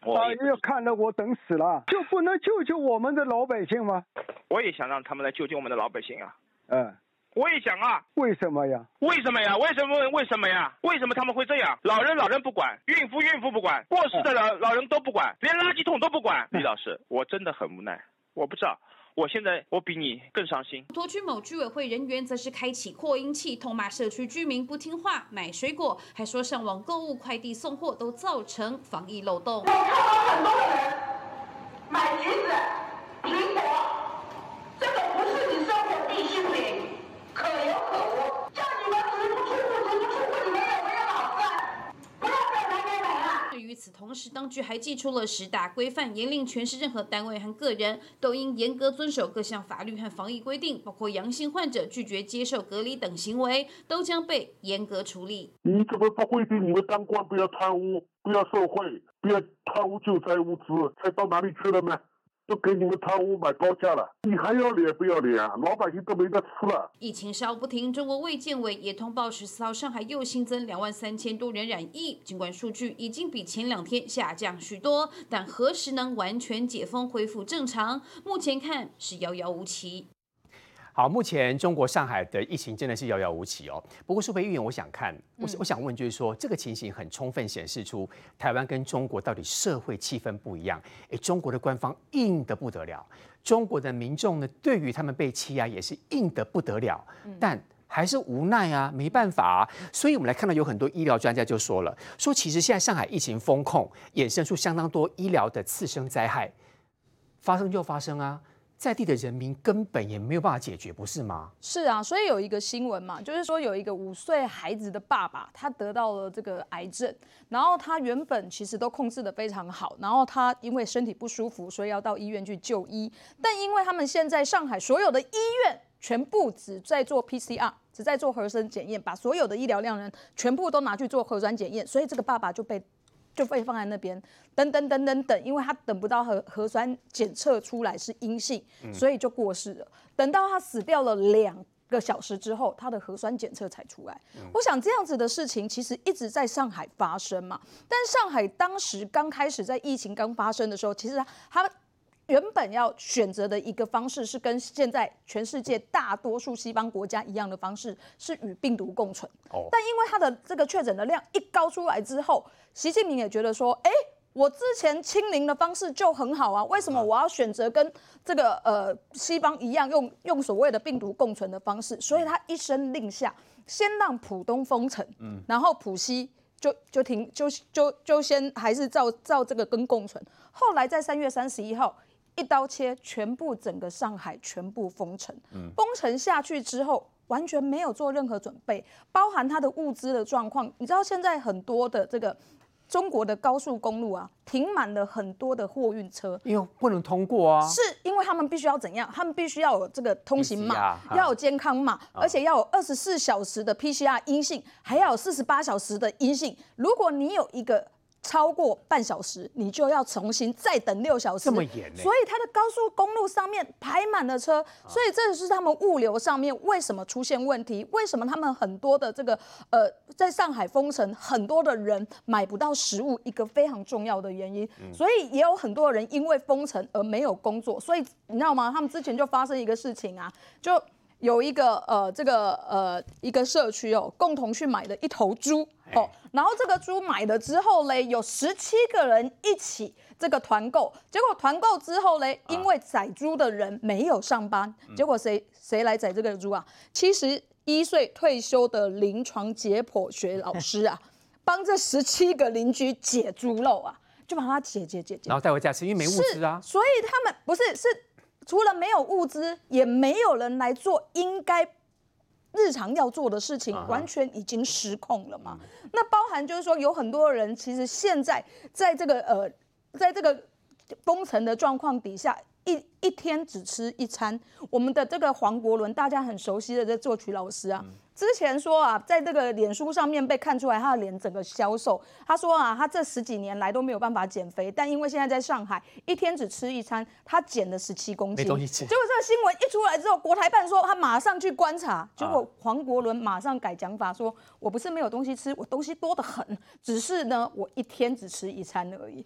老人家看得我等死了，就不能救救我们的老百姓吗？”我也想让他们来救救我们的老百姓啊！嗯。我也想啊，为什么呀？为什么呀？为什么？为什么呀？为什么他们会这样？老人老人不管，孕妇孕妇不管，过世的老老人都不管，连垃圾桶都不管。李老师，我真的很无奈，我不知道。我现在我比你更伤心。沱区某居委会人员则是开启扩音器，痛骂社区居民不听话，买水果还说上网购物、快递送货都造成防疫漏洞。我看到很多人买橘子、苹果，这个不是你生活必需品。可有可无，叫你们足不出户，足不出户，你们有没有好饭？不要再买买买了。对于此，同时当局还寄出了十大规范，严令全市任何单位和个人都应严格遵守各项法律和防疫规定，包括阳性患者拒绝接受隔离等行为，都将被严格处理。你怎么不规定你们当官不要贪污，不要受贿，不要贪污救灾物资，才到哪里去了吗？都给你们贪污买高价了，你还要脸不要脸啊？老百姓都没得吃了。疫情烧不停，中国卫健委也通报，十四号上海又新增两万三千多人染疫。尽管数据已经比前两天下降许多，但何时能完全解封恢复正常，目前看是遥遥无期。好，目前中国上海的疫情真的是遥遥无期哦。不过，舒培议员，我想看，我我想问，就是说，这个情形很充分显示出台湾跟中国到底社会气氛不一样。哎，中国的官方硬得不得了，中国的民众呢，对于他们被欺压也是硬得不得了，但还是无奈啊，没办法啊。所以我们来看到有很多医疗专家就说了，说其实现在上海疫情封控，衍生出相当多医疗的次生灾害，发生就发生啊。在地的人民根本也没有办法解决，不是吗？是啊，所以有一个新闻嘛，就是说有一个五岁孩子的爸爸，他得到了这个癌症，然后他原本其实都控制得非常好，然后他因为身体不舒服，所以要到医院去就医，但因为他们现在上海所有的医院全部只在做 P C R。只在做核酸检验，把所有的医疗量人全部都拿去做核酸检验，所以这个爸爸就被就被放在那边，等等等等等，因为他等不到核核酸检测出来是阴性，所以就过世了。等到他死掉了两个小时之后，他的核酸检测才出来。我想这样子的事情其实一直在上海发生嘛，但上海当时刚开始在疫情刚发生的时候，其实他原本要选择的一个方式是跟现在全世界大多数西方国家一样的方式，是与病毒共存。哦、但因为他的这个确诊的量一高出来之后，习近平也觉得说，哎、欸，我之前清零的方式就很好啊，为什么我要选择跟这个呃西方一样用用所谓的病毒共存的方式？所以他一声令下，先让浦东封城，嗯、然后浦西。就就停就就就先还是照照这个跟共存，后来在三月三十一号一刀切，全部整个上海全部封城，嗯、封城下去之后完全没有做任何准备，包含它的物资的状况。你知道现在很多的这个中国的高速公路啊，停满了很多的货运车，因为不能通过啊。是因为他们必须要怎样？他们必须要有这个通行码，啊、要有健康码，啊、而且要有二十四小时的 P C R 阴性，还要有四十八小时的阴性。如果你有一个超过半小时，你就要重新再等六小时。这么严呢？所以它的高速公路上面排满了车，所以这是他们物流上面为什么出现问题？为什么他们很多的这个呃，在上海封城，很多的人买不到食物，一个非常重要的原因。所以也有很多人因为封城而没有工作，所以你知道吗？他们之前就发生一个事情啊，就有一个呃，这个呃，一个社区哦，共同去买了一头猪哦，然后这个猪买了之后嘞，有十七个人一起这个团购，结果团购之后嘞，因为宰猪的人没有上班，啊、结果谁谁来宰这个猪啊？七十一岁退休的临床解剖学老师啊，帮这十七个邻居解猪肉啊，就把它解解解解，然后带回家吃，因为没物资啊，所以他们不是是。除了没有物资，也没有人来做应该日常要做的事情，完全已经失控了嘛。Uh-huh. 那包含就是说，有很多人其实现在在这个呃，在这个封城的状况底下，一一天只吃一餐。我们的这个黄国伦，大家很熟悉的这作曲老师啊。Uh-huh.之前说啊，在这个脸书上面被看出来他的脸整个消瘦。他说啊，他这十几年来都没有办法减肥，但因为现在在上海，一天只吃一餐，他减了十七公斤。没东西吃。结果这个新闻一出来之后，国台办说他马上去观察，结果黄国伦马上改讲法说，我不是没有东西吃，我东西多得很，只是呢，我一天只吃一餐而已。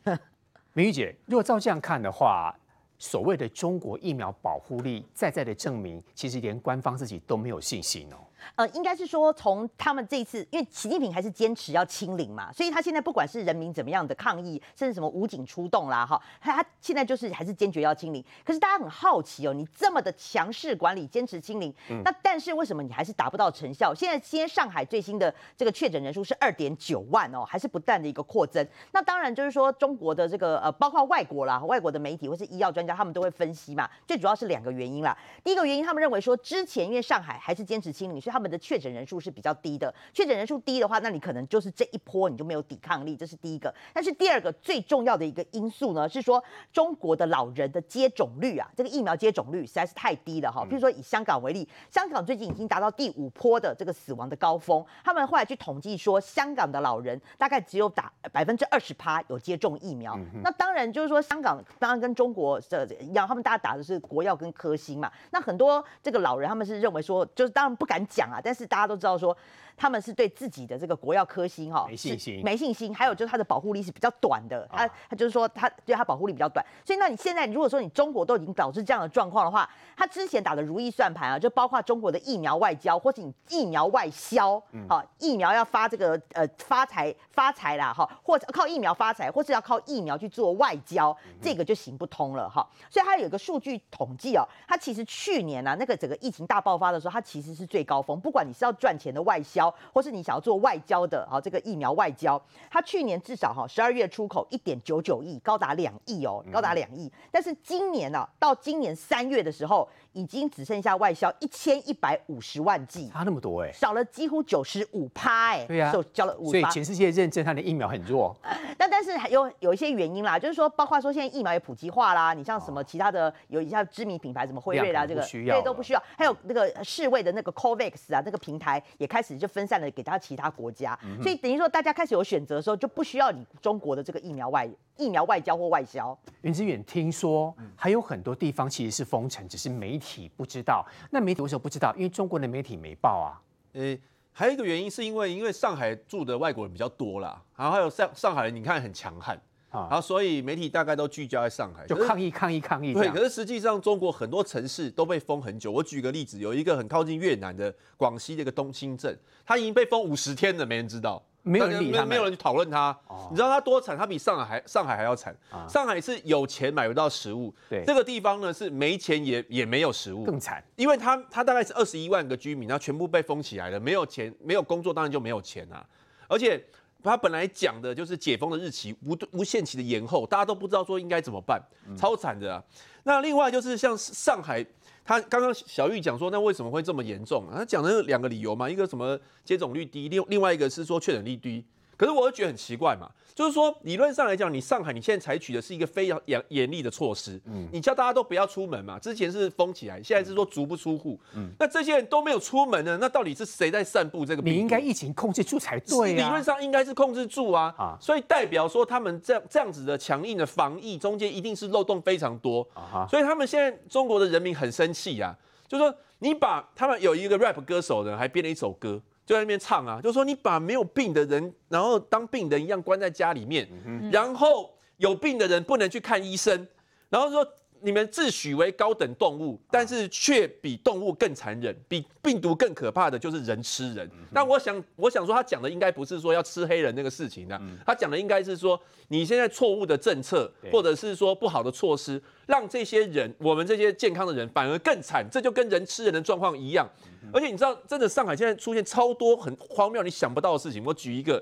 明玉姐，如果照这样看的话，所谓的中国疫苗保护力再再的证明，其实连官方自己都没有信心哦。呃，应该是说从他们这一次，因为习近平还是坚持要清零嘛，所以他现在不管是人民怎么样的抗议，甚至什么武警出动啦，哈，他现在就是还是坚决要清零。可是大家很好奇哦，你这么的强势管理，坚持清零，嗯、那但是为什么你还是达不到成效？现在今天上海最新的这个确诊人数是二点九万哦，还是不断的一个扩增。那当然就是说中国的这个呃，包括外国啦，外国的媒体或是医药专家，他们都会分析嘛。最主要是两个原因啦。第一个原因，他们认为说之前因为上海还是坚持清零。他们的确诊人数是比较低的，确诊人数低的话，那你可能就是这一波你就没有抵抗力，这是第一个。但是第二个最重要的一个因素呢，是说中国的老人的接种率啊，这个疫苗接种率实在是太低了哈。比如说以香港为例，香港最近已经达到第五波的这个死亡的高峰，他们后来去统计说，香港的老人大概只有打百分之二十趴有接种疫苗。嗯、那当然就是说，香港当然跟中国的一样，他们大家打的是国药跟科兴嘛。那很多这个老人他们是认为说，就是当然不敢讲。但是大家都知道说，他们是对自己的这个国药科兴哈没信心，没信心。还有就是它的保护力是比较短的，它、啊、就是说它对它保护力比较短。所以那你现在如果说你中国都已经导致这样的状况的话，它之前打的如意算盘啊，就包括中国的疫苗外交或是你疫苗外销，嗯啊、疫苗要发这个呃发财发财啦哈，或者靠疫苗发财，或是要靠疫苗去做外交，嗯、这个就行不通了哈。所以它有一个数据统计哦，它其实去年啊那个整个疫情大爆发的时候，它其实是最高峰。不管你是要赚钱的外销，或是你想要做外交的啊，这个疫苗外交，它去年至少哈十二月出口一点九九亿，高达两亿哦，高达两亿。但是今年呢、啊，到今年三月的时候，已经只剩下外销一千一百五十万剂，差那么多哎、欸，少了几乎九十五趴哎，对啊，了五。所以全世界认证它的疫苗很弱。那但是有有一些原因啦，就是说包括说现在疫苗也普及化啦，你像什么其他的有一些知名品牌什么辉瑞啦，这个对都不需要，还有那个世卫的那个 COVAX。啊，那个平台也开始就分散了给到其他国家，嗯、所以等于说大家开始有选择的时候，就不需要你中国的这个疫苗外疫苗外交或外销。云之远，听说还有很多地方其实是封城，只是媒体不知道。那媒体为什么不知道？因为中国的媒体没报啊。呃，还有一个原因是因为因为上海住的外国人比较多啦，然后还有上上海人你看很强悍，啊，然后所以媒体大概都聚焦在上海，就抗议抗议抗议。对，可是实际上中国很多城市都被封很久。我举个例子，有一个很靠近越南的广西的一个东兴镇，它已经被封五十天了，没人知道，没有人理他，没有人去讨论它。哦、你知道它多惨？它比上海还上海还要惨。啊、上海是有钱买不到食物，这个地方呢是没钱也也没有食物，更惨。因为它它大概是二十一万个居民，然后全部被封起来了，没有钱，没有工作，当然就没有钱啊，而且。他本来讲的就是解封的日期无无限期的延后，大家都不知道说应该怎么办，超惨的啊。那另外就是像上海，他刚刚小玉讲说，那为什么会这么严重啊？他讲的两个理由嘛，一个什么接种率低，另另外一个是说确诊率低。可是我又觉得很奇怪嘛，就是说理论上来讲，你上海你现在采取的是一个非常严严厉的措施，嗯，你叫大家都不要出门嘛，之前是封起来，现在是说足不出户，嗯，那这些人都没有出门呢，那到底是谁在散布这个病毒？你应该疫情控制住才对啊，理论上应该是控制住啊，啊，所以代表说他们这样这样子的强硬的防疫中间一定是漏洞非常多，啊、所以他们现在中国的人民很生气啊，就说你把他们有一个 rap 歌手呢，还编了一首歌。就在那边唱啊，就说你把没有病的人，然后当病人一样关在家里面，嗯、然后有病的人不能去看医生，然后说你们自诩为高等动物，但是却比动物更残忍，比病毒更可怕的就是人吃人。嗯、但我想，我想说他讲的应该不是说要吃黑人那个事情的、啊，嗯、他讲的应该是说你现在错误的政策，或者是说不好的措施，让这些人，我们这些健康的人反而更惨，这就跟人吃人的状况一样。而且你知道，真的上海现在出现超多很荒谬、你想不到的事情。我举一个，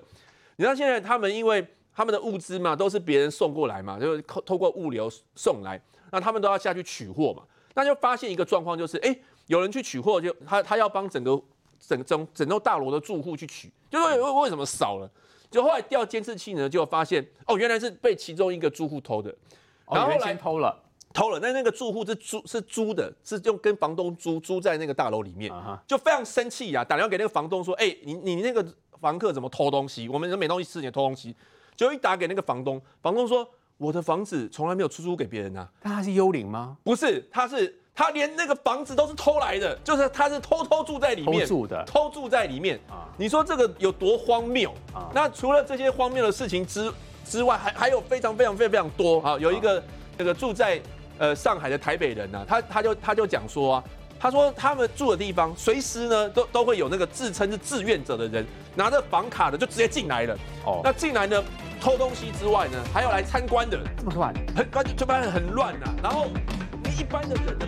你知道现在他们因为他们的物资嘛，都是别人送过来嘛，就是透过物流送来，那他们都要下去取货嘛。那就发现一个状况，就是哎、欸，有人去取货，就他他要帮整个整整整栋大楼的住户去取，就说为什么少了？就后来调监视器呢，就发现哦，原来是被其中一个住户偷的，然后先偷了。偷了，那那个住户是租是租的，是用跟房东租租在那个大楼里面， uh huh. 就非常生气呀、啊，打电话给那个房东说，哎、欸，你你那个房客怎么偷东西？我们人没东西吃，你偷东西。就一打给那个房东，房东说我的房子从来没有出租给别人啊。他是幽灵吗？不是，他是他连那个房子都是偷来的，就是他是偷偷住在里面，偷住的，偷住在里面啊。Uh huh. 你说这个有多荒谬啊？ Uh huh. 那除了这些荒谬的事情之之外，还还有非常非常非常多啊。有一个那、uh huh. 个住在呃，上海的台北人呢、啊，他他就他就讲说啊，他说他们住的地方，随时呢都都会有那个自称是志愿者的人，拿着房卡的就直接进来了。哦，那进来呢，偷东西之外呢，还有来参观的，这么乱，很就就反正很乱呐、啊。然后你一般的人呢。